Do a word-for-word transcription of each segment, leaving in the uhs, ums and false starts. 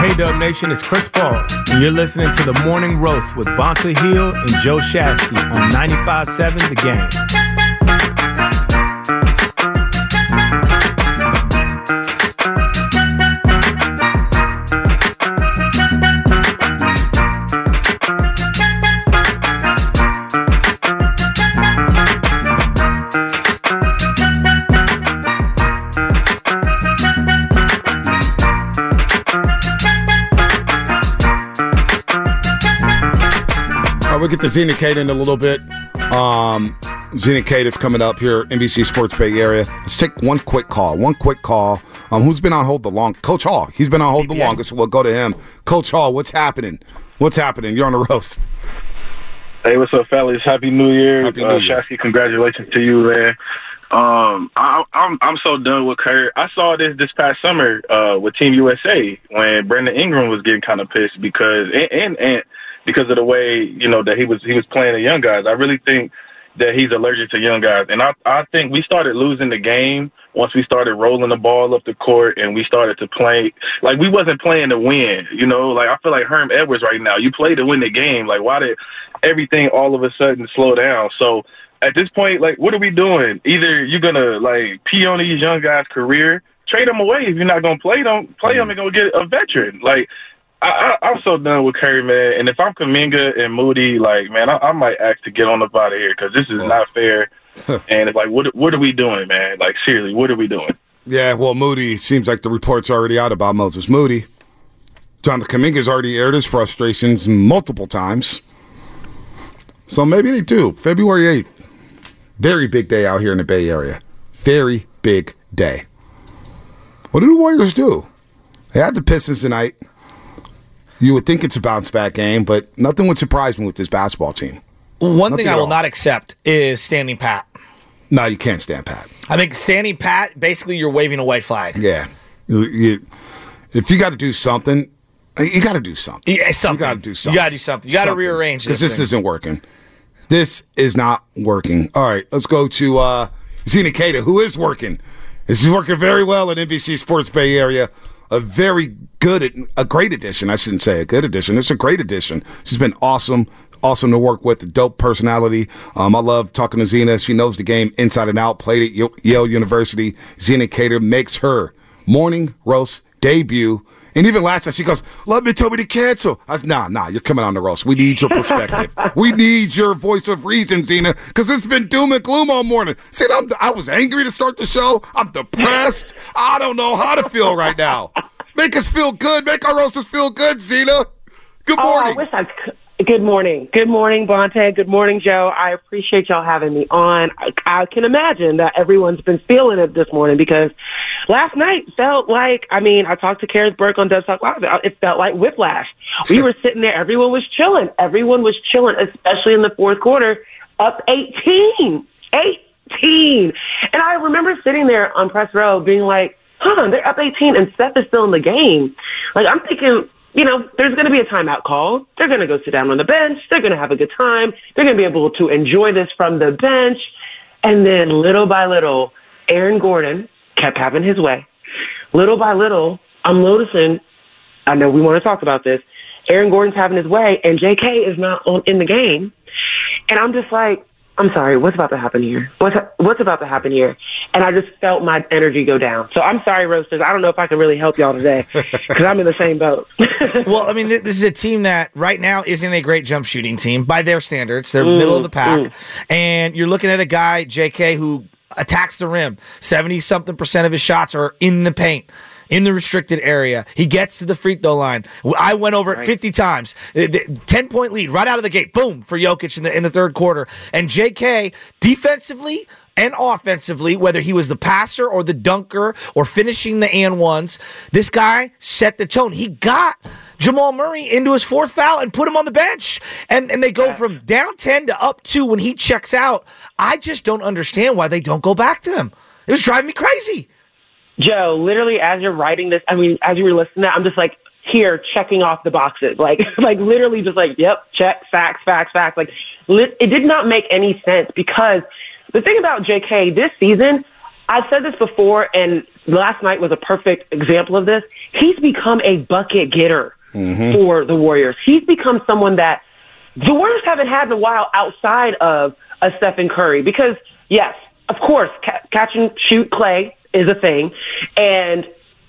Hey, Dub Nation, it's Chris Paul, and you're listening to The Morning Roast with Bonta Hill and Joe Shasky on ninety-five point seven The Game. We'll get to Zena Keita in a little bit. Um, Zena Keita is coming up here, N B C Sports Bay Area. Let's take one quick call. One quick call. Um, who's been on hold the long? Coach Hall. He's been on hold the longest, so we'll go to him. Coach Hall, what's happening? What's happening? You're on the roast. Hey, what's up, fellas? Happy New Year. Happy New Year. Uh, Shasky, congratulations to you, man. Um, I, I'm I'm so done with Kerr. I saw this this past summer uh, with Team U S A when Brandon Ingram was getting kind of pissed because – and and, and because of the way, you know, that he was he was playing the young guys. I really think that he's allergic to young guys. And I, I think we started losing the game once we started rolling the ball up the court and we started to play. Like, we wasn't playing to win, you know. Like, I feel like Herm Edwards right now. You play to win the game. Like, why did everything all of a sudden slow down? So, at this point, like, what are we doing? Either you're going to, like, pee on these young guys' career, trade them away if you're not going to play them, play them and go get a veteran. Like, I, I, I'm so done with Curry, man. And if I'm Kuminga and Moody, like, man, I, I might ask to get on up out of here because this is yeah. not fair. And it's like, what what are we doing, man? Like, seriously, what are we doing? Yeah, well, Moody, seems like the report's already out about Moses Moody. Jonathan Kuminga's already aired his frustrations multiple times. So maybe they do. February eighth. Very big day out here in the Bay Area. Very big day. What do the Warriors do? They had the Pistons tonight. You would think it's a bounce-back game, but nothing would surprise me with this basketball team. One nothing thing I will all. not accept is standing pat. No, you can't stand pat. I think standing pat, basically you're waving a white flag. Yeah. You, you, if you got to do something, you got to do something. Yeah, something. You got to do something. You got to do something. You got to rearrange this. Because this thing. isn't working. This is not working. All right, let's go to uh, Zena Keita, who is working. This is working very well at N B C Sports Bay Area. A very good, a great addition. I shouldn't say a good addition. It's a great addition. She's been awesome, awesome to work with. A dope personality. Um, I love talking to Zena. She knows the game inside and out. Played at Yale University. Zena Keita makes her morning roast debut. And even last time she goes, "Let me tell me to cancel." I said, "Nah, nah, you're coming on the roast. We need your perspective. We need your voice of reason, Zena, because it's been doom and gloom all morning." See, I'm, I was angry to start the show. I'm depressed. I don't know how to feel right now. Make us feel good. Make our roasters feel good, Zena. Good morning. Oh, I wish I could. Good morning. Good morning, Bonta. Good morning, Joe. I appreciate y'all having me on. I, I can imagine that everyone's been feeling it this morning because last night felt like, I mean, I talked to Karis Burke on Does Talk Live. It felt like whiplash. We were sitting there. Everyone was chilling. Everyone was chilling, especially in the fourth quarter, up eighteen. eighteen. And I remember sitting there on Press Row being like, huh, they're up eighteen and Steph is still in the game. Like, I'm thinking, you know, there's going to be a timeout call. They're going to go sit down on the bench. They're going to have a good time. They're going to be able to enjoy this from the bench. And then little by little, Aaron Gordon kept having his way. Little by little, I'm noticing, I know we want to talk about this, Aaron Gordon's having his way, and J K is not on, in the game. And I'm just like, I'm sorry, what's about to happen here? What's, what's about to happen here? And I just felt my energy go down. So I'm sorry, Roasters. I don't know if I can really help y'all today because I'm in the same boat. Well, I mean, th- this is a team that right now isn't a great jump shooting team by their standards. They're mm, middle of the pack. Mm. And you're looking at a guy, J K, who attacks the rim. seventy-something percent of his shots are in the paint, in the restricted area. He gets to the free throw line. I went over right. it fifty times. ten-point lead right out of the gate. Boom, for Jokic in the in the third quarter. And J K, defensively and offensively, whether he was the passer or the dunker or finishing the and ones, this guy set the tone. He got Jamal Murray into his fourth foul and put him on the bench. And and they go yeah. from down ten to up two when he checks out. I just don't understand why they don't go back to him. It was driving me crazy. Joe, literally, as you're writing this, I mean, as you were listening to that, I'm just like, here, checking off the boxes. Like, like literally just like, yep, check, facts, facts, facts. Like, lit- it did not make any sense because the thing about J K this season, I've said this before, and last night was a perfect example of this. He's become a bucket getter mm-hmm. for the Warriors. He's become someone that the Warriors haven't had in a while outside of a Stephen Curry because, yes, of course, ca- catch and shoot Klay is a thing, and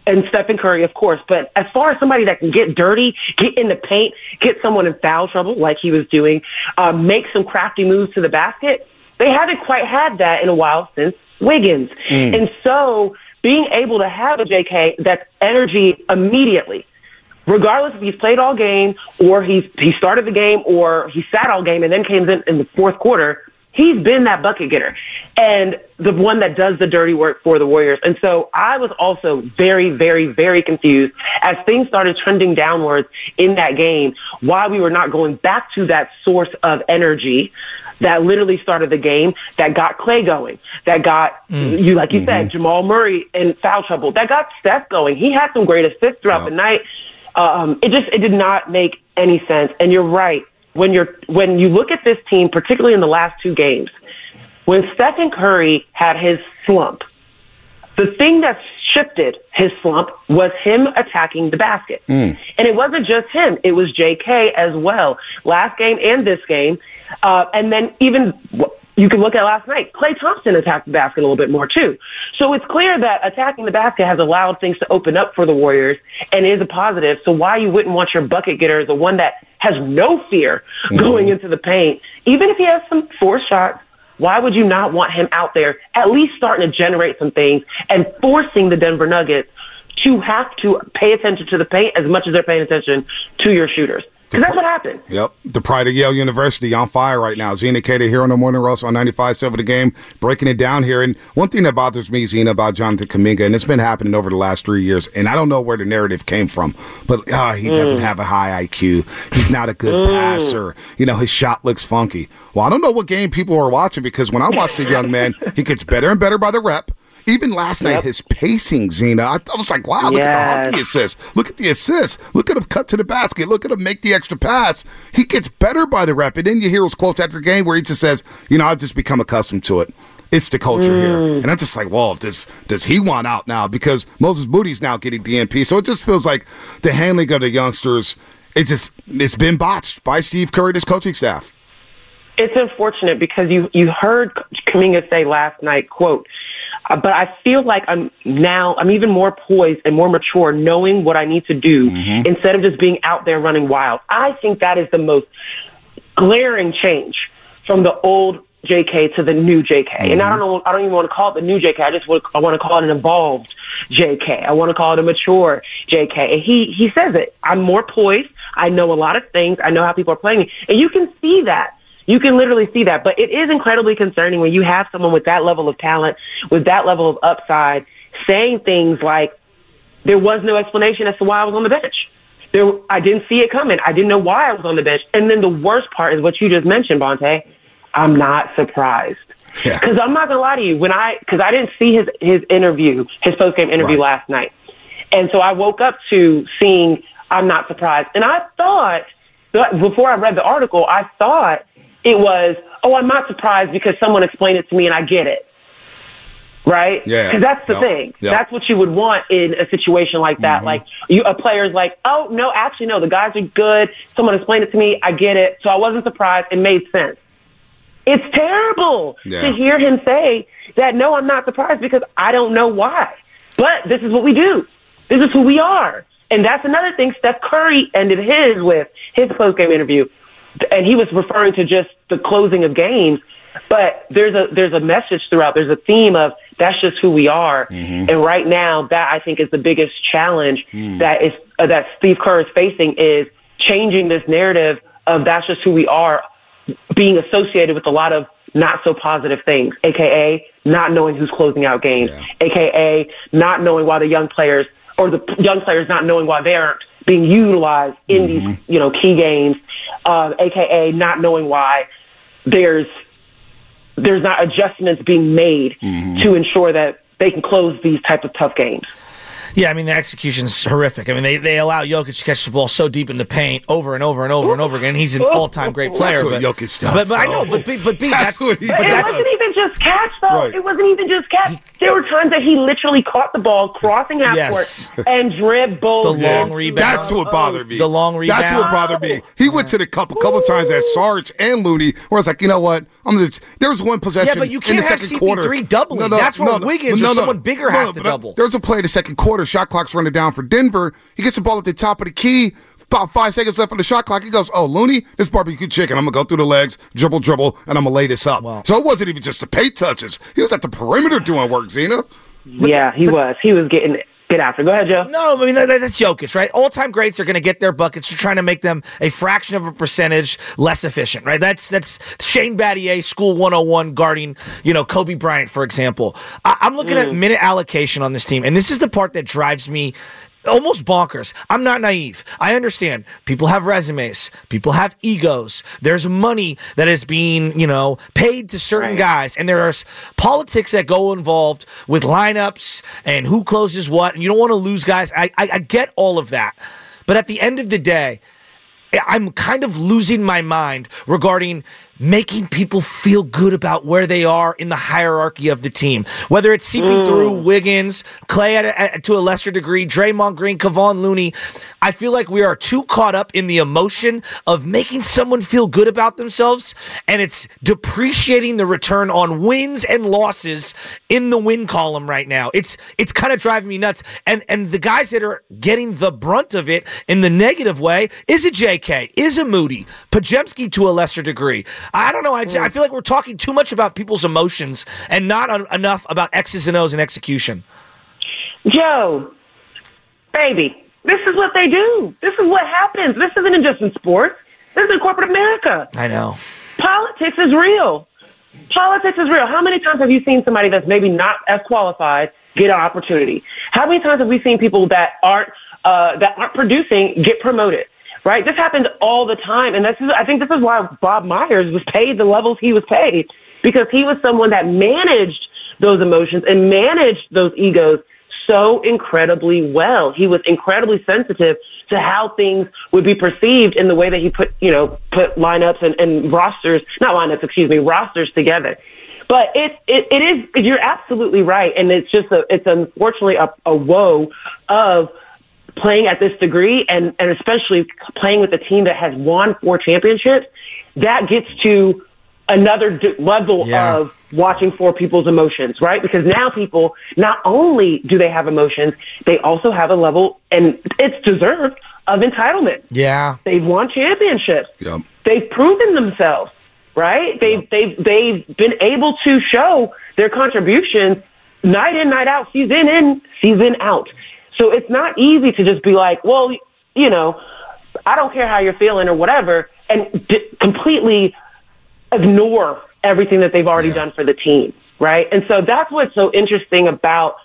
and Stephen Curry, of course. But as far as somebody that can get dirty, get in the paint, get someone in foul trouble like he was doing, um, make some crafty moves to the basket, they haven't quite had that in a while since Wiggins. Mm. And so being able to have a J K that's energy immediately, regardless if he's played all game or he's he started the game or he sat all game and then came in in the fourth quarter, he's been that bucket getter and the one that does the dirty work for the Warriors. And so I was also very, very, very confused as things started trending downwards in that game, why we were not going back to that source of energy that literally started the game, that got Klay going, that got, mm. you like you mm-hmm. said, Jamal Murray in foul trouble, that got Steph going. He had some great assists throughout wow. the night. Um, it just it did not make any sense. And you're right. When you're when you look at this team, particularly in the last two games, when Stephen Curry had his slump, the thing that shifted his slump was him attacking the basket. Mm. And it wasn't just him. It was J K as well, last game and this game. Uh, and then even you can look at last night, Klay Thompson attacked the basket a little bit more too. So it's clear that attacking the basket has allowed things to open up for the Warriors and is a positive. So why you wouldn't want your bucket getter, the one that has no fear going into the paint, even if he has some forced shots, why would you not want him out there at least starting to generate some things and forcing the Denver Nuggets to have to pay attention to the paint as much as they're paying attention to your shooters? Because that's what happened. Yep. The pride of Yale University on fire right now. Zena Keita here on the Morning Rush on ninety-five point seven The Game, breaking it down here. And one thing that bothers me, Zena, about Jonathan Kuminga, and it's been happening over the last three years, and I don't know where the narrative came from, but uh, he mm. doesn't have a high I Q. He's not a good mm. passer. You know, his shot looks funky. Well, I don't know what game people are watching because when I watch the young man, he gets better and better by the rep. Even last yep. night, his pacing, Zena, I, I was like, wow, look yes. at the hockey assist. Look at the assist. Look at him cut to the basket. Look at him make the extra pass. He gets better by the rep. And then you hear his quotes after the game where he just says, you know, I've just become accustomed to it. It's the culture mm. here. And I'm just like, well, does, does he want out now? Because Moses Moody's now getting D N P. So it just feels like the handling of the youngsters, it's just, it's been botched by Steve Kerr and his coaching staff. It's unfortunate because you, you heard Kuminga say last night, quote, Uh, but I feel like I'm now, I'm even more poised and more mature knowing what I need to do mm-hmm. instead of just being out there running wild. I think that is the most glaring change from the old J K to the new J K. Mm-hmm. And I don't know, I don't even want to call it the new J K. I just want, I want to call it an evolved J K. I want to call it a mature J K. And he, he says it. I'm more poised. I know a lot of things. I know how people are playing. And you can see that. You can literally see that. But it is incredibly concerning when you have someone with that level of talent, with that level of upside, saying things like, there was no explanation as to why I was on the bench. There, I didn't see it coming. I didn't know why I was on the bench. And then the worst part is what you just mentioned, Bonte. I'm not surprised. Yeah. Because I'm not going to lie to you. When I, because I didn't see his, his interview, his post-game interview right. last night. And so I woke up to seeing I'm not surprised. And I thought, before I read the article, I thought, it was, oh, I'm not surprised because someone explained it to me and I get it, right? Yeah. Because that's the yep, thing. Yep. That's what you would want in a situation like that. Mm-hmm. Like, you, a player's like, oh, no, actually, no, the guys are good. Someone explained it to me. I get it. So I wasn't surprised. It made sense. It's terrible yeah. to hear him say that, no, I'm not surprised because I don't know why. But this is what we do. This is who we are. And that's another thing Steph Curry ended his with, his post-game interview. And he was referring to just the closing of games. But there's a there's a message throughout. There's a theme of that's just who we are. Mm-hmm. And right now, that, I think, is the biggest challenge mm. that is uh, that Steve Kerr is facing is changing this narrative of that's just who we are being associated with a lot of not so positive things, a k a not knowing who's closing out games, yeah. a k a not knowing why the young players or the young players not knowing why they aren't being utilized in mm-hmm. these you know key games, uh, a k a not knowing why there's there's not adjustments being made mm-hmm. to ensure that they can close these type of tough games. Yeah, I mean, the execution's horrific. I mean, they, they allow Jokic to catch the ball so deep in the paint over and over and over and over again. He's an all-time great player. That's what but, Jokic does. But, but I know, but, but B, that's, that's what he does. But it wasn't even just catch, though. Right. It wasn't even just catch. There were times that he literally caught the ball crossing half yes. court and dribbled. The yeah. long rebound. That's what bothered me. The long rebound. That's what bothered me. He went to the cup a couple Ooh. times at Sarge and Looney where I was like, you know what? I'm gonna, there was one possession in the second quarter. Yeah, but you can't have C P three doubling. No, no, that's no, what no, Wiggins no, or no, someone bigger no, has to double. There was a play in the second quarter. Shot clock's running down for Denver. He gets the ball at the top of the key. About five seconds left on the shot clock. He goes, oh, Looney, this barbecue chicken. I'm going to go through the legs, dribble, dribble, and I'm going to lay this up. Wow. So it wasn't even just the pay touches. He was at the perimeter doing work, Zena. But yeah, he but, was. He was getting it. Get after. Go ahead, Joe. No, I mean, that, that's Jokic, right? All-time greats are going to get their buckets. You're trying to make them a fraction of a percentage less efficient, right? That's that's Shane Battier, School one oh one, guarding, you know, Kobe Bryant, for example. I, I'm looking mm. at minute allocation on this team, and this is the part that drives me almost bonkers. I'm not naive. I understand. People have resumes. People have egos. There's money that is being, you know, paid to certain right. guys. And there's politics that go involved with lineups and who closes what. And you don't want to lose guys. I, I, I get all of that. But at the end of the day, I'm kind of losing my mind regarding making people feel good about where they are in the hierarchy of the team. Whether it's C P three, mm. Wiggins, Klay at a, at, to a lesser degree, Draymond Green, Kevon Looney, I feel like we are too caught up in the emotion of making someone feel good about themselves, and it's depreciating the return on wins and losses in the win column right now. It's it's kind of driving me nuts. And, and the guys that are getting the brunt of it in the negative way is a J K, is a Moody, Pajemski to a lesser degree. I don't know. I, I feel like we're talking too much about people's emotions and not un- enough about X's and O's and execution. Joe, baby, this is what they do. This is what happens. This isn't just in sports. This is in corporate America. I know. Politics is real. Politics is real. How many times have you seen somebody that's maybe not as qualified get an opportunity? How many times have we seen people that aren't uh, that aren't producing get promoted? Right, this happens all the time, and this is, I think this is why Bob Myers was paid the levels he was paid, because he was someone that managed those emotions and managed those egos so incredibly well. He was incredibly sensitive to how things would be perceived in the way that he put, you know, put lineups and, and rosters, not lineups, excuse me, rosters together. But it, it it is, you're absolutely right, and it's just a, it's unfortunately a, a woe of playing at this degree, and, and especially playing with a team that has won four championships, that gets to another d- level yeah. of watching for people's emotions, right? Because now people, not only do they have emotions, they also have a level, and it's deserved, of entitlement. Yeah. They've won championships. Yep. They've proven themselves, right? They've, yep. they've, they've been able to show their contributions night in, night out, season in, season out. So it's not easy to just be like, well, you know, I don't care how you're feeling or whatever, and d- completely ignore everything that they've already yeah. done for the team, right? And so that's what's so interesting about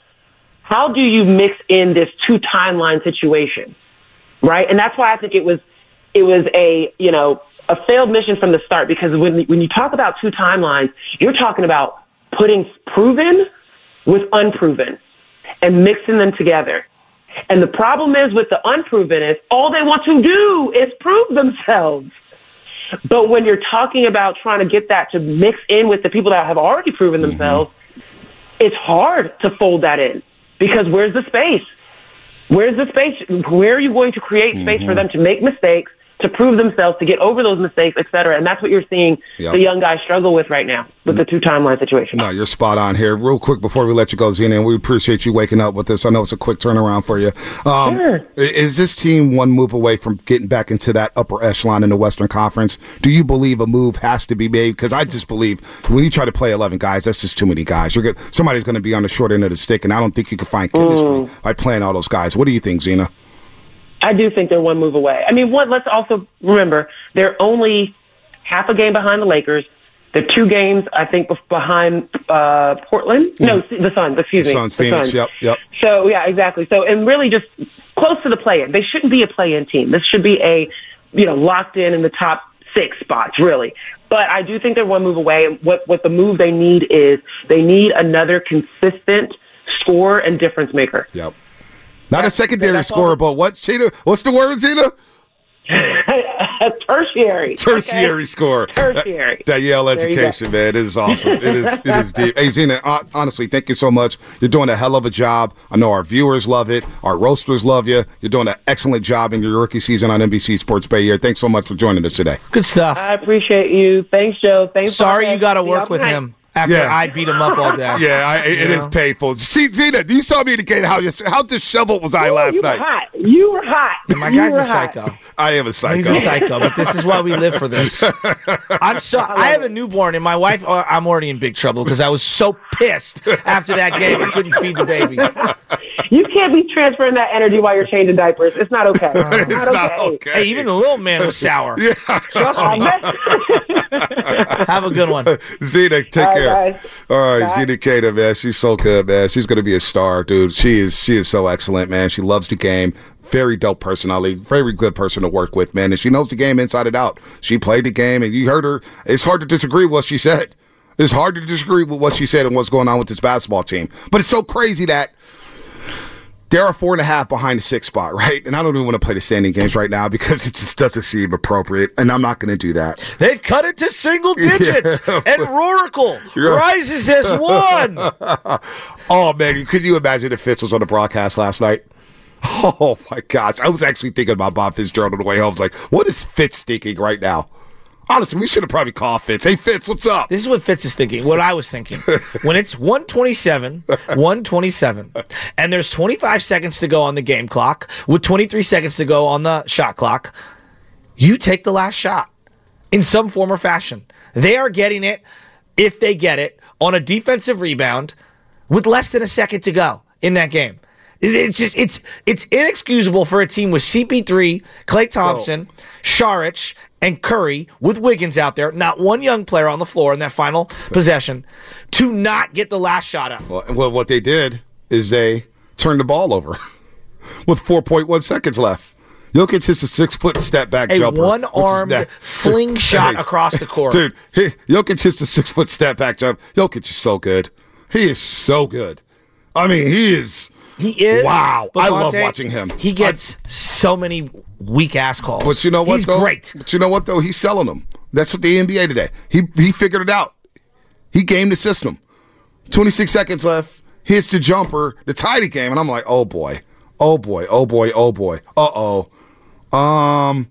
how do you mix in this two-timeline situation, right? And that's why I think it was it was a, you know, a failed mission from the start, because when when you talk about two timelines, you're talking about putting proven with unproven and mixing them together. And the problem is with the unproven is all they want to do is prove themselves. But when you're talking about trying to get that to mix in with the people that have already proven themselves, mm-hmm. it's hard to fold that in, because where's the space? Where's the space? Where are you going to create space mm-hmm. for them to make mistakes, to prove themselves, to get over those mistakes, et cetera. And that's what you're seeing yep. the young guys struggle with right now with the two timeline situation. No, you're spot on here. Real quick before we let you go, Zena, and we appreciate you waking up with this. I know it's a quick turnaround for you. Um, sure. Is this team one move away from getting back into that upper echelon in the Western Conference? Do you believe a move has to be made? Because I just believe when you try to play eleven guys, that's just too many guys. You're get, somebody's going to be on the short end of the stick, and I don't think you can find chemistry mm. by playing all those guys. What do you think, Zena? I do think they're one move away. I mean, what? Let's also remember, they're only half a game behind the Lakers. They're two games, I think, behind uh, Portland. Mm. No, the Suns, excuse me. The Suns, Phoenix, yep, yep. So, yeah, exactly. So, and really just close to the play-in. They shouldn't be a play-in team. This should be a, you know, locked in in the top six spots, really. But I do think they're one move away. And what, what the move they need is they need another consistent scorer and difference maker. Yep. Not a secondary yeah, scorer, all. But what's Zena? What's the word, Zena? Tertiary. Tertiary okay. scorer. Tertiary. That Yale education, man. It is awesome. It is It is deep. Hey, Zena, honestly, thank you so much. You're doing a hell of a job. I know our viewers love it. Our roasters love you. You're doing an excellent job in your rookie season on N B C Sports Bay Area. Thanks so much for joining us today. Good stuff. I appreciate you. Thanks, Joe. Thanks. Sorry you got to work with night. him. After yeah. I beat him up all day. Yeah, I, it know? is painful. See, Zena, you saw me indicate how how disheveled was I Ooh, last you night. You were hot. You were hot. And my you guy's a hot. psycho. I am a psycho. He's a psycho, but this is why we live for this. I'm so. I, I have a newborn, and my wife, uh, I'm already in big trouble because I was so pissed after that game. I couldn't feed the baby. You can't be transferring that energy while you're changing diapers. It's not okay. Uh, it's not, not okay. okay. Hey, even the little man was sour. Yeah. Trust me. Have a good one. Zena, take uh, care. Guys. All right, Zena Keita, man, she's so good, man. She's gonna be a star, dude. She is, she is so excellent, man. She loves the game. Very dope personality, very good person to work with, man. And she knows the game inside and out. She played the game, and you heard her. It's hard to disagree with what she said. It's hard to disagree with what she said and what's going on with this basketball team. But it's so crazy that there are four and a half behind the sixth spot, right? And I don't even want to play the standing games right now because it just doesn't seem appropriate, and I'm not going to do that. They've cut it to single digits, yeah. and Rurical yeah. rises as one. Oh, man, could you imagine if Fitz was on the broadcast last night? Oh, my gosh. I was actually thinking about Bob Fitzgerald on the way home. I was like, what is Fitz thinking right now? Honestly, we should have probably called Fitz. Hey, Fitz, what's up? This is what Fitz is thinking, what I was thinking. When it's one twenty-seven, one twenty-seven, and there's twenty-five seconds to go on the game clock, with twenty-three seconds to go on the shot clock, you take the last shot in some form or fashion. They are getting it, if they get it, on a defensive rebound with less than a second to go in that game. It's just it's it's inexcusable for a team with C P three, Klay Thompson, oh. Šarić, and Curry with Wiggins out there, not one young player on the floor in that final possession, to not get the last shot up. Well, well what they did is they turned the ball over with four point one seconds left. Jokic hits a six-foot step-back jumper. A one-armed fling shot hey, across the court. Dude, he, Jokic hits a six-foot step-back jump. Jokic is so good. He is so good. I mean, he is... He is. Wow. Bevante, I love watching him. He gets I, so many weak-ass calls. But you know what, He's though? great. But you know what, though? He's selling them. That's what the N B A today. He he figured it out. He gamed the system. twenty-six seconds left. Hits the jumper. The tie the game. And I'm like, oh, boy. Oh, boy. Oh, boy. Oh, boy. Uh-oh. Um.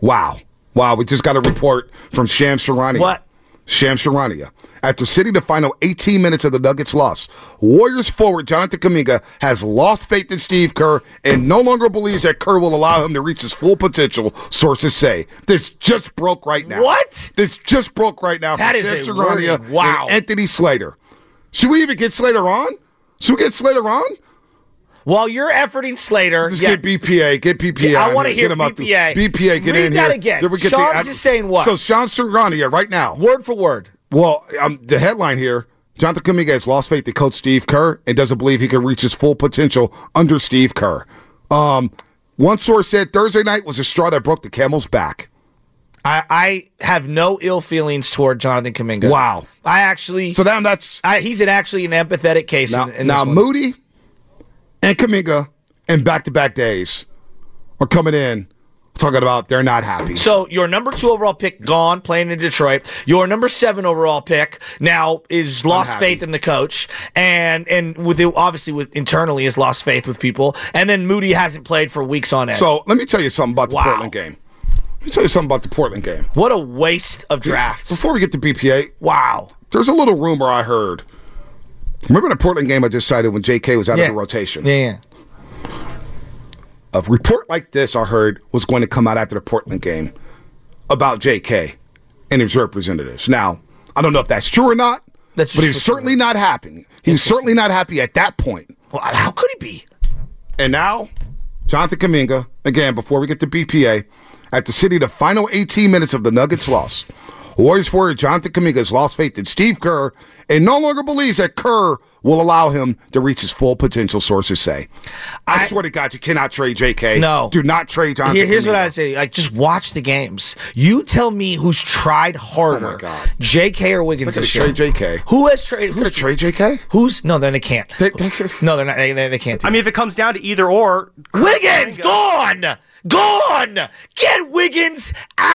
Wow. Wow. We just got a report from Shams Charania. What? Shams Charania. After sitting the final eighteen minutes of the Nuggets' loss, Warriors forward Jonathan Kuminga has lost faith in Steve Kerr and no longer believes that Kerr will allow him to reach his full potential, sources say. This just broke right now. What? This just broke right now that from Shams Charania wow. and Anthony Slater. Should we even get Slater on? Should we get Slater on? While you're efforting Slater. Just yeah. get B P A. Get B P A. Yeah, I want to hear get B P A. The, B P A, get Read in here. Read that again. Then we get Shams the, is saying what? So Shams Charania right now. Word for word. Well, um, the headline here, Jonathan Kuminga has lost faith in coach Steve Kerr and doesn't believe he can reach his full potential under Steve Kerr. Um, one source said Thursday night was a straw that broke the camel's back. I, I have no ill feelings toward Jonathan Kuminga. Wow. I actually... So now that's... I, he's an, actually an empathetic case. Now, in, in now Moody and Kuminga in back-to-back days are coming in. Talking about they're not happy. So your number two overall pick gone, playing in Detroit. Your number seven overall pick now is lost unhappy. faith in the coach, and and with the, obviously with internally has lost faith with people. And then Moody hasn't played for weeks on end. So let me tell you something about the wow. Portland game. Let me tell you something about the Portland game. What a waste of drafts. Before we get to B P A, wow. There's a little rumor I heard. Remember the Portland game I just cited when J K was out yeah. of the rotation? Yeah, yeah. A report like this I heard was going to come out after the Portland game about J K and his representatives. Now, I don't know if that's true or not, that's but he's certainly true. not happy. He's certainly not happy at that point. Well, how could he be? And now, Jonathan Kuminga, again, before we get to B P A, at the City, the final eighteen minutes of the Nuggets' loss. Warriors forward Jonathan Kuminga has lost faith in Steve Kerr and no longer believes that Kerr will allow him to reach his full potential, sources say. I, I swear to God, you cannot trade J K. No. Do not trade Jonathan Here, Here's Kuminga. What I say. Like, just watch the games. You tell me who's tried harder, oh my God. J K or Wiggins this year. Trade J K. Who has trade? Who's trade J K? Who's? No, then they can't. They, they, no, they're not. They, they can't. Do I mean, if it comes down to either or. Wiggins, gone! Gone! Get Wiggins out!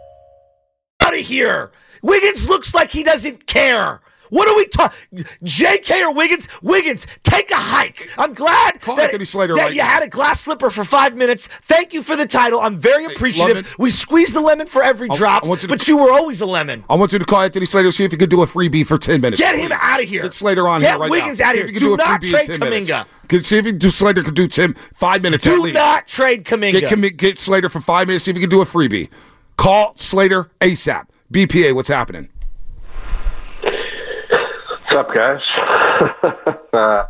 Out of here. Wiggins looks like he doesn't care. What are we talking? J K or Wiggins? Wiggins, take a hike. I'm glad Call that, Anthony Slater that right you now. Had a glass slipper for five minutes. Thank you for the title. I'm very appreciative. Hey, we squeezed the lemon for every I, drop, I you to, but you were always a lemon. I want you to call Anthony Slater, see if you could do a freebie for ten minutes. Get please. him out of here. Get Slater on Get here right Wiggins now. Get Wiggins out of here. Do, do not trade Kuminga. See if you do Slater could do Tim five minutes do at least. Do not trade Kuminga. Get, get Slater for five minutes, see if you can do a freebie. Call Slater ASAP. B P A, what's happening? What's up, guys? uh,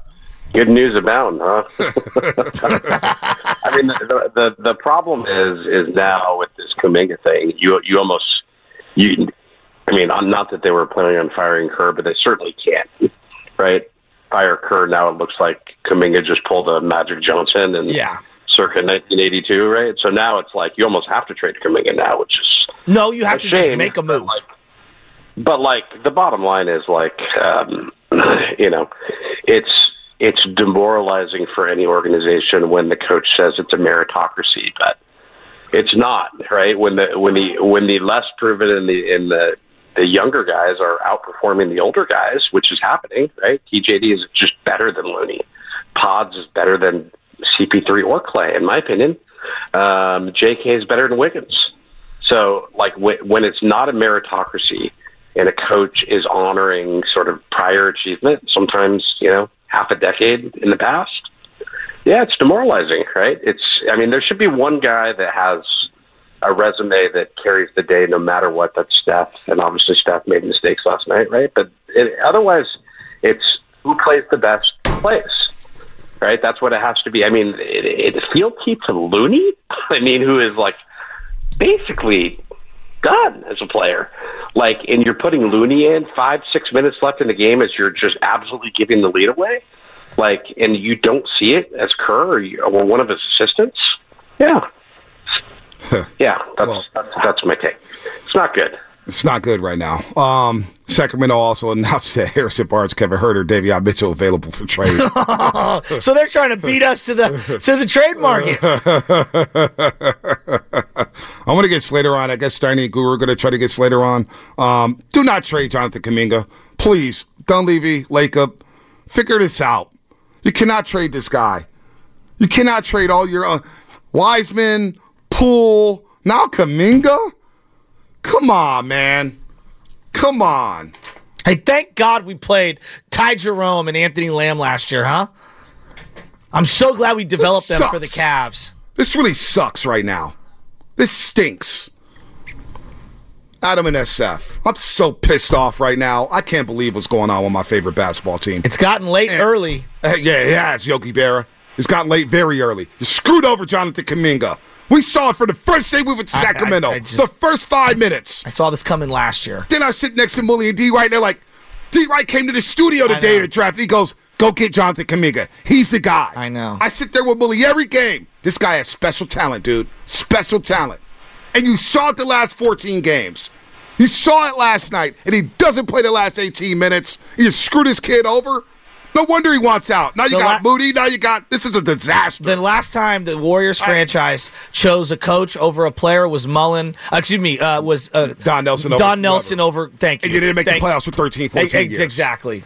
good news abound, huh? I mean, the, the the problem is is now with this Kuminga thing. You you almost you. I mean, not that they were planning on firing Kerr, but they certainly can't, right? Fire Kerr now. It looks like Kuminga just pulled a Magic Johnson and yeah. circa nineteen eighty-two, right? So now it's like you almost have to trade Kuminga now, which is no, you have to shame. Just make a move. But like, but like the bottom line is like, um, you know, it's it's demoralizing for any organization when the coach says it's a meritocracy, but it's not, right? When the when the when the less proven and the in the the younger guys are outperforming the older guys, which is happening, right? T J D is just better than Looney. Pods is better than C P three or Klay, in my opinion. Um, J K is better than Wiggins. So, like, w- when it's not a meritocracy and a coach is honoring sort of prior achievement, sometimes, you know, half a decade in the past, yeah, it's demoralizing, right? It's, I mean, there should be one guy that has a resume that carries the day no matter what. That's Steph. And obviously, Steph made mistakes last night, right? But it, otherwise, it's who plays the best plays. Right, that's what it has to be. I mean, it, it field key to Looney. I mean, who is like basically done as a player. Like, and you're putting Looney in five, six minutes left in the game as you're just absolutely giving the lead away. Like, and you don't see it as Kerr or, you, or one of his assistants. Yeah, yeah, that's, well, that's that's my take. It's not good. It's not good right now. Um, Sacramento also announced that Harrison Barnes, Kevin Huerter, Davion Mitchell available for trade. So they're trying to beat us to the to the trade market. I want to get Slater on. I guess Steiny and Guru are going to try to get Slater on. Um, do not trade Jonathan Kuminga, please. Dunleavy, Lakeup, figure this out. You cannot trade this guy. You cannot trade all your uh, Wiseman, Poole, now Kuminga. Come on, man. Come on. Hey, thank God we played Ty Jerome and Anthony Lamb last year, huh? I'm so glad we developed them for the Cavs. This really sucks right now. This stinks. Adam and S F. I'm so pissed off right now. I can't believe what's going on with my favorite basketball team. It's gotten late and, early. Uh, yeah, yeah, it's Yogi Berra. It's gotten late very early. You screwed over Jonathan Kuminga. We saw it for the first day we went to Sacramento. I, I, I just, the first five minutes. I saw this coming last year. Then I sit next to Mully and D. Wright, and they're like, D. Wright came to the studio today to draft. He goes, go get Jonathan Kuminga. He's the guy. I know. I sit there with Mully every game. This guy has special talent, dude. Special talent. And you saw it the last fourteen games. You saw it last night, and he doesn't play the last eighteen minutes. You screw this kid over. No wonder he wants out. Now you the got la- Moody. Now you got – this is a disaster. The last time the Warriors I, franchise chose a coach over a player was Mullen uh, – excuse me, uh, was uh, – Don Nelson Don over – Don Nelson over – thank you. And you didn't make thank the playoffs for thirteen, fourteen years. Exactly.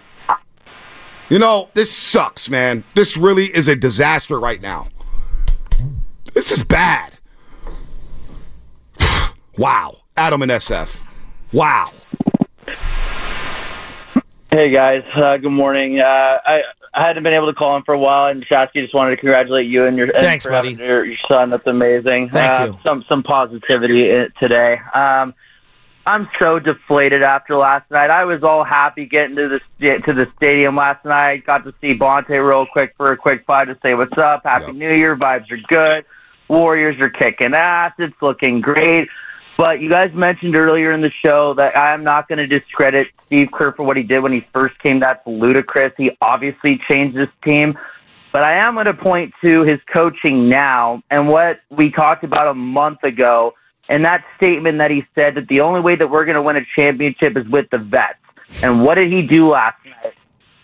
You know, this sucks, man. This really is a disaster right now. This is bad. Wow. Adam and S F. Wow. Hey, guys. Uh, good morning. Uh, I, I hadn't been able to call him for a while, and Shasky, just wanted to congratulate you and your, and Thanks, buddy. Your, your son. That's amazing. Thank uh, you. Some, some positivity today. Um, I'm so deflated after last night. I was all happy getting to the, to the stadium last night. Got to see Bonte real quick for a quick five to say what's up. Happy yep. New Year. Vibes are good. Warriors are kicking ass. It's looking great. But you guys mentioned earlier in the show that I'm not going to discredit Steve Kerr for what he did when he first came. That's ludicrous. He obviously changed this team. But I am going to point to his coaching now and what we talked about a month ago, and that statement that he said that the only way that we're going to win a championship is with the vets. And what did he do last night?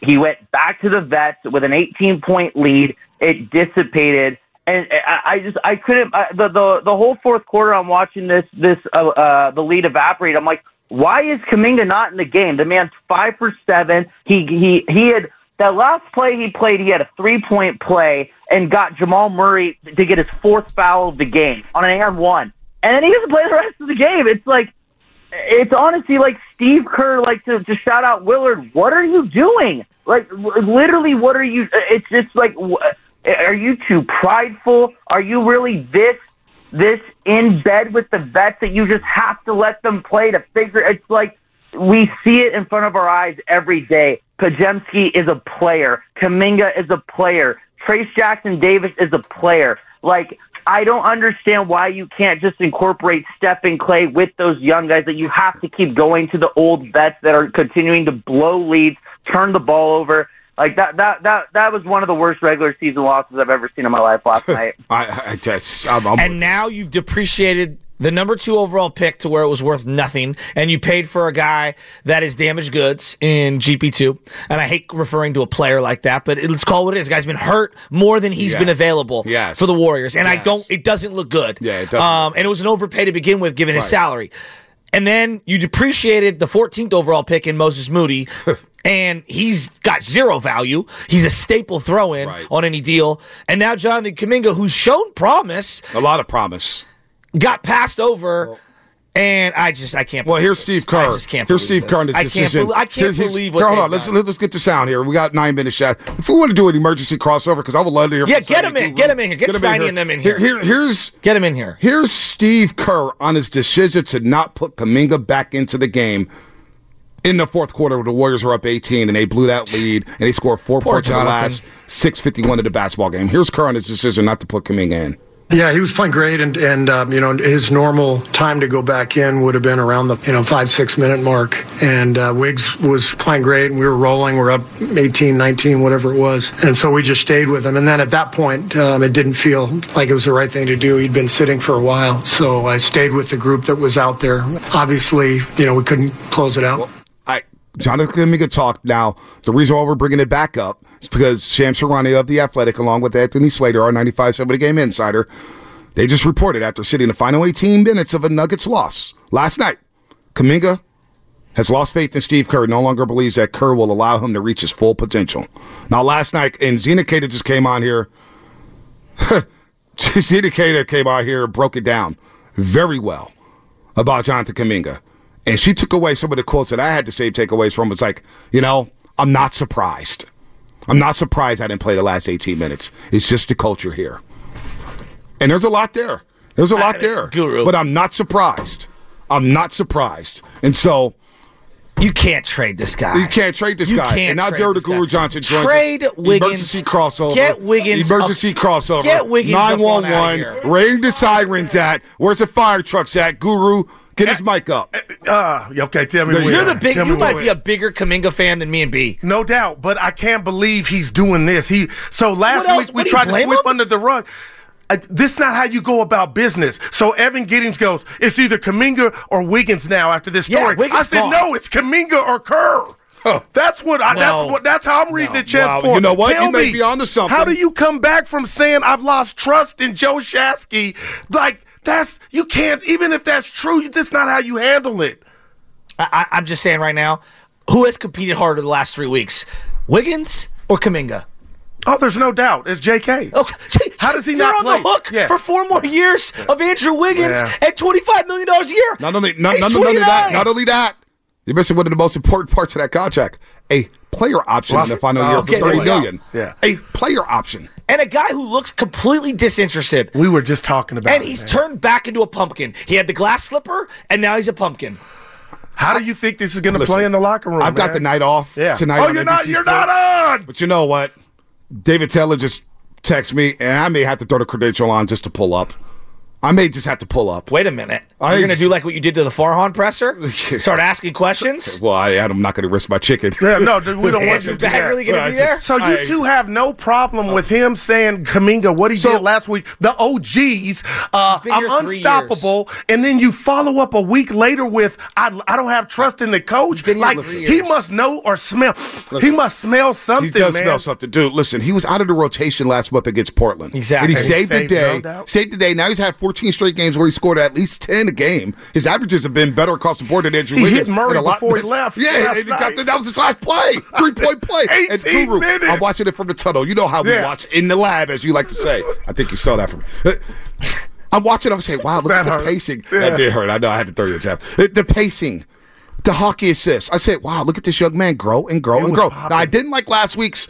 He went back to the vets with an eighteen-point lead. It dissipated. And I just, I couldn't, I, the, the the whole fourth quarter, I'm watching this, this uh, uh, the lead evaporate. I'm like, why is Kuminga not in the game? The man's five for seven. He, he, he had, that last play he played, he had a three-point play and got Jamal Murray to get his fourth foul of the game on an and one. And then he doesn't play the rest of the game. It's like, it's honestly like Steve Kerr, like to, to shout out Willard, what are you doing? Like, literally, what are you, it's just like, what? Are you too prideful? Are you really this this in bed with the vets that you just have to let them play to figure? It's like we see it in front of our eyes every day. Pajemski is a player. Kuminga is a player. Trace Jackson Davis is a player. Like, I don't understand why you can't just incorporate Steph and Klay with those young guys, that you have to keep going to the old vets that are continuing to blow leads, turn the ball over. Like, that, that, that, that was one of the worst regular season losses I've ever seen in my life last night. I, I just, I'm, I'm and now you've depreciated the number two overall pick to where it was worth nothing, and you paid for a guy that is damaged goods in G P two. And I hate referring to a player like that, but let's call it what it is. The guy's been hurt more than he's yes. been available yes. for the Warriors, and yes. I don't. It doesn't look good. Yeah, it doesn't. Um, and it was an overpay to begin with, given right. his salary. And then you depreciated the fourteenth overall pick in Moses Moody. And he's got zero value. He's a staple throw-in right. on any deal. And now Jonathan Kuminga, who's shown promise. A lot of promise. Got passed over. Well, and I just, I can't believe Well, here's this. Steve Kerr. I just can't here's believe Here's Steve Kerr in his I decision. Can't be- I can't here's, believe what Kerr, hold on, let's, let's get this sound here. We got nine minutes, Shad. If we want to do an emergency crossover, because I would love to hear. Yeah, get him in. Get him in here. Get, get Steiny and them in here. Here, here. Here's Get him in here. Here's Steve Kerr on his decision to not put Kuminga back into the game. In the fourth quarter, the Warriors were up eighteen, and they blew that lead, and they scored four points in the last six fifty-one of the basketball game. Here's Kerr on his decision not to put Kuminga in. Yeah, he was playing great, and, and um, you know, his normal time to go back in would have been around the, you know, five, six-minute mark. And uh, Wiggs was playing great, and we were rolling. We're up eighteen, nineteen, whatever it was. And so we just stayed with him. And then at that point, um, it didn't feel like it was the right thing to do. He'd been sitting for a while. So I stayed with the group that was out there. Obviously, you know, we couldn't close it out. Well, I Jonathan Kuminga talked now. The reason why we're bringing it back up is because Shams Charania of The Athletic, along with Anthony Slater, our ninety-five seven The Game insider, they just reported after sitting the final eighteen minutes of a Nuggets loss last night, Kuminga has lost faith in Steve Kerr, no longer believes that Kerr will allow him to reach his full potential. Now, last night, and Zena Keita just came on here. Zena Keita came on here and broke it down very well about Jonathan Kuminga. And she took away some of the quotes that I had to save takeaways from. It's like, you know, I'm not surprised. I'm not surprised I didn't play the last eighteen minutes. It's just the culture here. And there's a lot there. There's a lot there. Guru. But I'm not surprised. I'm not surprised. And so... You can't trade this guy. You can't trade this you guy. And now Jared the Guru Johnson joins Trade us. Wiggins. Emergency crossover. Get Wiggins. Emergency up. crossover. Get Wiggins. nine one one. Ring the sirens at. Where's the fire trucks at? Guru, get uh, his mic up. Uh, okay, tell me. You're where. the big. Tell you might where. be a bigger Kuminga fan than me and B. No doubt, but I can't believe he's doing this. He so last what week else? we what tried to sweep him? under the rug. Uh, this is not how you go about business. So Evan Giddings goes, it's either Kuminga or Wiggins now after this story. Yeah, I said, gone. no, it's Kuminga or Kerr. Huh. That's what. I, no. That's what. That's how I'm reading no. the chessboard. Wow. You know what? Tell you me, may be onto something. How do you come back from saying I've lost trust in Joe Shasky? Like that's you can't. Even if that's true, that's not how you handle it. I, I, I'm just saying right now, who has competed harder the last three weeks, Wiggins or Kuminga? Oh, there's no doubt. It's J K. Okay. How does he You're not play? You're on the hook yeah. for four more years yeah. of Andrew Wiggins yeah. at twenty-five million dollars a year. Not only, not, not, not only that, not only that, you're missing one of the most important parts of that contract, a player option in the final year okay, for thirty million dollars. Yeah. A player option. And a guy who looks completely disinterested. We were just talking about And it, he's man. turned back into a pumpkin. He had the glass slipper, and now he's a pumpkin. How do you think this is going to play in the locker room, I've man? got the night off yeah. tonight oh, on you're N B C not, you're Sports. not on! But you know what? David Taylor just texted me, and I may have to throw the credential on just to pull up. I may just have to pull up. Wait a minute. I You're going to do like what you did to the Farhan presser? Yeah. Start asking questions? Well, I, I'm not going to risk my chicken. Yeah, no, we don't want Andrew you to really going to be there? Just, so I, you two have no problem uh, with him saying, Kuminga, what he so, did last week, the O Gs, uh, I'm unstoppable, years. and then you follow up a week later with, I, I don't have trust in the coach. Been like, he years. must know or smell. Listen, he must smell something, He does man. smell something. Dude, listen, he was out of the rotation last month against Portland. Exactly. And he, he saved, saved the day. No saved the day. Now he's had fourteen straight games where he scored at least ten a game. His averages have been better across the board than Andrew he Wiggins. He hit Murray before he left. Yeah, he got the, that was his last play. Three-point play. And Guru, minutes. I'm watching it from the tunnel. You know how we yeah. watch in the lab, as you like to say. I think you saw that from me. I'm watching, I'm saying, wow, look that at the hurt. pacing. Yeah. That did hurt. I know I had to throw you a jab. The pacing. The hockey assist. I said, wow, look at this young man grow and grow it and grow. Popping. Now, I didn't like last week's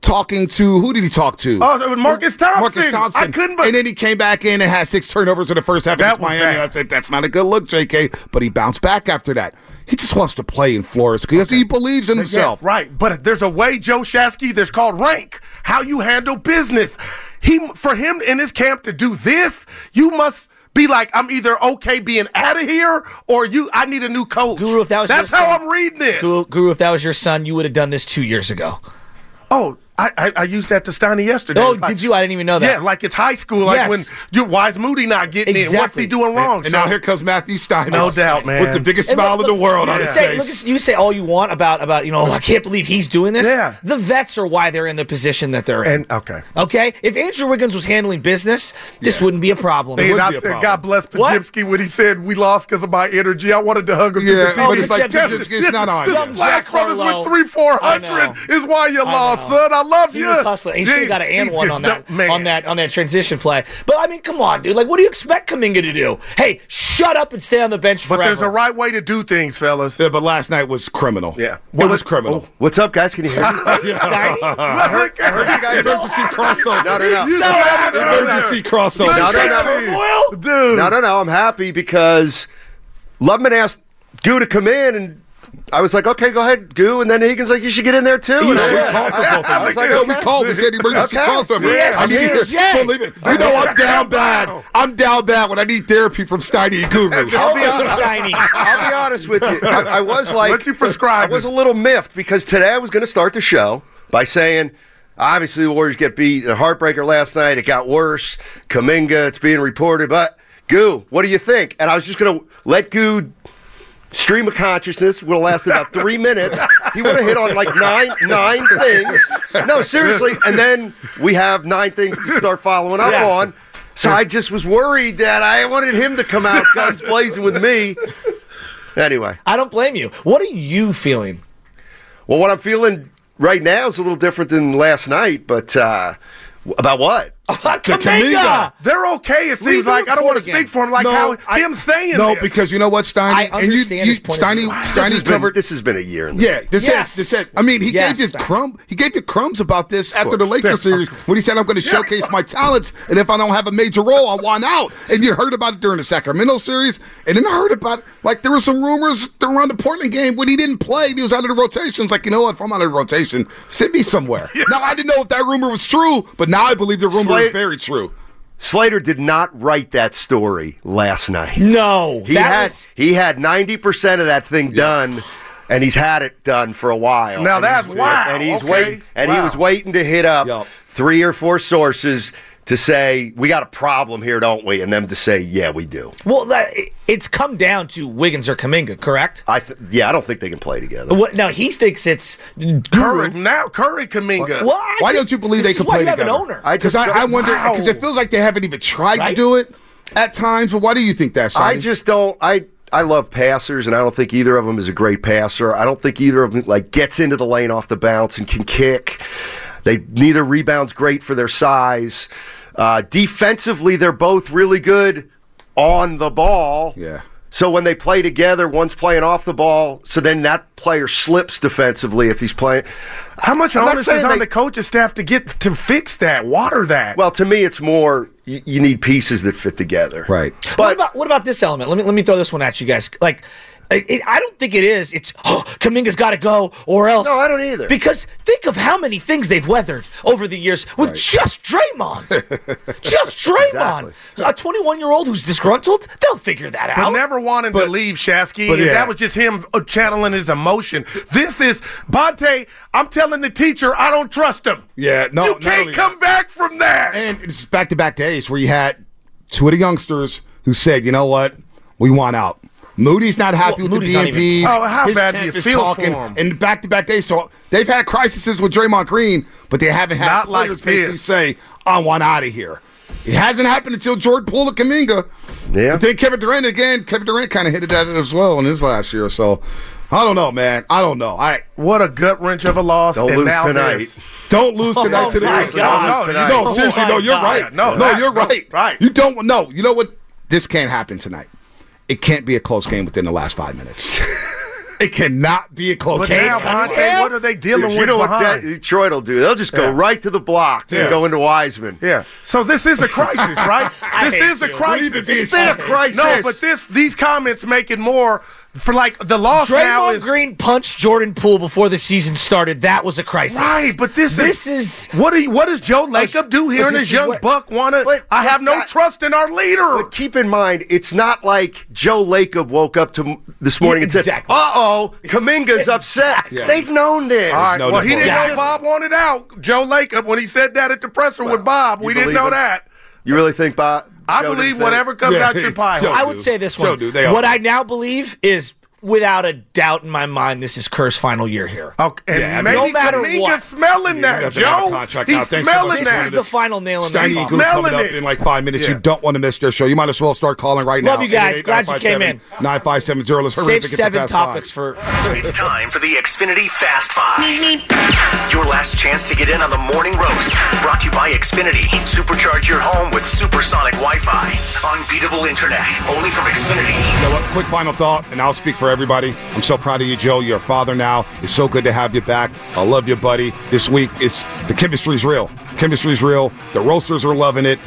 talking to, who did he talk to? Oh, it was Marcus Thompson. Marcus Thompson. I couldn't be- and then he came back in and had six turnovers in the first half against Miami. I said, that's not a good look, J K. But he bounced back after that. He just wants to play in Florida because okay. he believes in himself. Yeah, right. But there's a way, Joe Shasky, there's called rank. How you handle business. He For him in his camp to do this, you must be like, I'm either okay being out of here or you. I need a new coach. Guru, if that was That's your how son, I'm reading this. Guru, Guru, if that was your son, you would have done this two years ago. Oh, I, I, I used that to Steiny yesterday. Oh, like, did you? I didn't even know that. Yeah, like it's high school. Like yes. when why is Moody not getting exactly. in? What's he doing wrong? And, and so, now here comes Matthew Steiny. No doubt, man. With the biggest and smile look, in the world yeah. on his say, face. Look, you say all you want about, about you know, oh, I can't believe he's doing this. Yeah. The vets are why they're in the position that they're in. And, okay. Okay? If Andrew Wiggins was handling business, this yeah. wouldn't be a problem. And I said, God bless Pajemski when he said, we lost because of my energy. I wanted to hug him. Yeah, but it's like, Pajemski's not on. This Black Brothers with three, four hundred is why you lost, son. I love he you. He was hustling. He should have got an and one on that, man. on that on that transition play. But, I mean, come on, dude. Like, what do you expect Kuminga to do? Hey, shut up and stay on the bench but forever. But there's a right way to do things, fellas. Yeah, but last night was criminal. Yeah. What it was, was criminal. Oh, what's up, guys? Can you hear me? I heard you guys emergency crossover. No, no, no. You so happy. Emergency crossover. No, no, no. Dude. No, no, no. I'm happy because Lubman asked Goo to come in and I was like, okay, go ahead, Goo, and then Higgins like, you should get in there too. You should call for both. I was like, no, we called. We said emergency crossover. Yes, I need Jay. Believe it. You know I'm down bad. I'm down bad when I need therapy from Steiny and Guru. I'll be honest, Steiny. I'll be honest with you. I, I was like, what you prescribe? I was a little miffed because today I was going to start the show by saying, obviously the Warriors get beat, a heartbreaker last night. It got worse. Kuminga, it's being reported, but Goo, what do you think? And I was just going to let Goo. Stream of consciousness would have lasted about three minutes. He would have hit on like nine nine things. No, seriously. And then we have nine things to start following up yeah. on. So I just was worried that I wanted him to come out guns blazing with me. Anyway. I don't blame you. What are you feeling? Well, what I'm feeling right now is a little different than last night, but uh, about what? The Kuminga. They're okay. It seems like I don't want to again. speak for him. Like no, how I, him saying no, this. No, because you know what, Steiny? I and you, you Steiny, wow. Steiny's covered. This has been a year. In the yeah, this yes. is. This is. I mean, he yes, gave his crumb. He gave you crumbs about this after the Lakers series when he said, "I'm going to showcase my talents, and if I don't have a major role, I want out." And you heard about it during the Sacramento series, and then I heard about it. Like there were some rumors around the Portland game when he didn't play. He was out of the rotations. Like you know what? If I'm out of the rotation, send me somewhere. Yeah. Now I didn't know if that rumor was true, but now I believe the rumor. Slater, It's very true. Slater did not write that story last night. No. He had was... he had ninety percent of that thing yeah. done, and he's had it done for a while. Now that's wow. And he's okay. waiting and wow. he was waiting to hit up yep. three or four sources to say, we got a problem here, don't we? And them to say, yeah, we do. Well, that, it's come down to Wiggins or Kuminga, correct? I th- Yeah, I don't think they can play together. What, no, he thinks it's Curry. Now Curry, Kuminga. Well, why think, don't you believe they can play together? This is why you have an owner. Because I, I, I wonder, because wow. it feels like they haven't even tried right? to do it at times. But why do you think that, Sonny? I just don't. I I love passers, and I don't think either of them is a great passer. I don't think either of them like gets into the lane off the bounce and can kick. They neither rebounds great for their size. Uh, defensively, they're both really good on the ball. Yeah. So when they play together, one's playing off the ball, so then that player slips defensively if he's playing. How much onus is on they, the coaching staff to get to fix that, water that? Well, to me, it's more you, you need pieces that fit together. Right. But what about, what about this element? Let me let me throw this one at you guys. Like. It, I don't think it is. It's, oh, Kuminga's got to go or else. No, I don't either. Because think of how many things they've weathered over the years with right. just Draymond. just Draymond. Exactly. A twenty-one-year-old who's disgruntled, they'll figure that out. But never wanted but, to leave, Shasky. But yeah. That was just him channeling his emotion. This is, Bonte, I'm telling the teacher I don't trust him. Yeah, no. You can't come that. back from that. And it's back-to-back days where you had two of the youngsters who said, you know what, we want out. Moody's not happy well, with Moody's the D M Ps. Oh, how His bad do you feel talking, for him? And back-to-back days, so they've had crises with Draymond Green, but they haven't had not players like basically say, I want out of here. It hasn't happened until Jordan Poole and Kuminga. Yeah. But then Kevin Durant again. Kevin Durant kind of hit it at it as well in his last year, so I don't know, man. I don't know. I What a gut-wrench of a loss. Don't and lose now tonight. This. Don't lose tonight oh, to the Lakers. No, no, no, seriously, oh, no, you're God. right. No, no, no you're no, right. Right. You don't No, you know what? This can't happen tonight. It can't be a close game within the last five minutes. It cannot be a close but game. Now, Bonte, what are they dealing with? You know behind? what that Detroit will do? They'll just go yeah. right to the block yeah. and go into Wiseman. Yeah. So this is a crisis, right? this is a you. crisis. It's, it's been a crisis. No, but this these comments make it more for like the loss Draymond now is Green punched Jordan Poole before the season started. That was a crisis. Right, but this this is, is what do you, what does Joe Lacob do here in his young what, buck wanna but, I have no that, trust in our leader. But keep in mind, it's not like Joe Lacob woke up to this morning yeah, exactly. and said, "Uh-oh, Kuminga's upset." Yeah. They've known this. All right, no, well, he didn't exactly. know Bob wanted out. Joe Lacob when he said that at the presser well, with Bob, we didn't know it? that. You really think Bob I Joe believe whatever comes yeah, out your pile. So I would do. say this one. So do, what do. I now believe is, without a doubt in my mind, this is Kerr's final year here. Okay. And yeah, maybe no matter Kuminga what. smelling that, Joe. He's smelling that. This is the final nail in the coffin. Coming up in like five minutes. Yeah. You don't want to miss their show. You might as well start calling right now. Love you guys. Glad you came in. nine five seven zero Let's hurry up and get the fast five. Save seven topics for... It's time for the Xfinity Fast Five. Your last chance to get in on the morning roast. Brought to you by Xfinity. Supercharge your home with supersonic Wi-Fi. Unbeatable internet. Only from Xfinity. So a quick final thought, and I'll speak for everybody. I'm so proud of you, Joe. You're a father now. It's so good to have you back. I love you, buddy. This week, it's the chemistry's real. Chemistry's real. The roasters are loving it.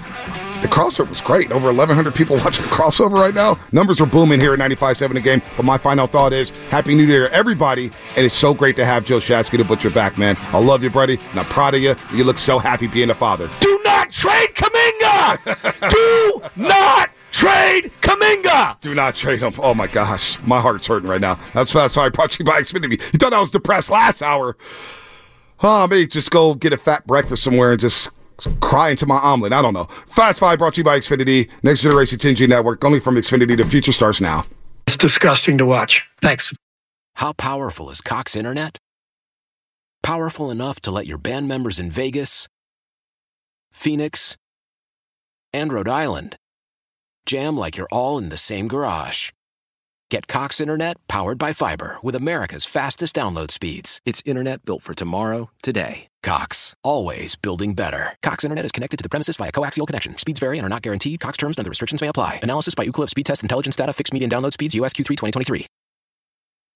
The crossover was great. Over eleven hundred people watching the crossover right now. Numbers are booming here at ninety-five seven The Game. But my final thought is, Happy New Year, everybody. And it's so great to have Joe Shasky to butcher back, man. I love you, buddy. And I'm proud of you. You look so happy being a father. Do not trade Kuminga! Do not trade Kuminga! Do not trade him. Oh, my gosh. My heart's hurting right now. That's Fast Five brought to you by Xfinity. You thought I was depressed last hour. Oh, maybe just go get a fat breakfast somewhere and just cry into my omelet. I don't know. Fast Five brought to you by Xfinity. Next generation ten G network. Only from Xfinity. The future starts now. It's disgusting to watch. Thanks. How powerful is Cox Internet? Powerful enough to let your band members in Vegas, Phoenix, and Rhode Island jam like you're all in the same garage. Get Cox Internet powered by fiber with America's fastest download speeds. It's Internet built for tomorrow, today. Cox, always building better. Cox Internet is connected to the premises via coaxial connection. Speeds vary and are not guaranteed. Cox terms and other restrictions may apply. Analysis by Ookla speed test intelligence data. Fixed median download speeds. U S Q three twenty twenty-three.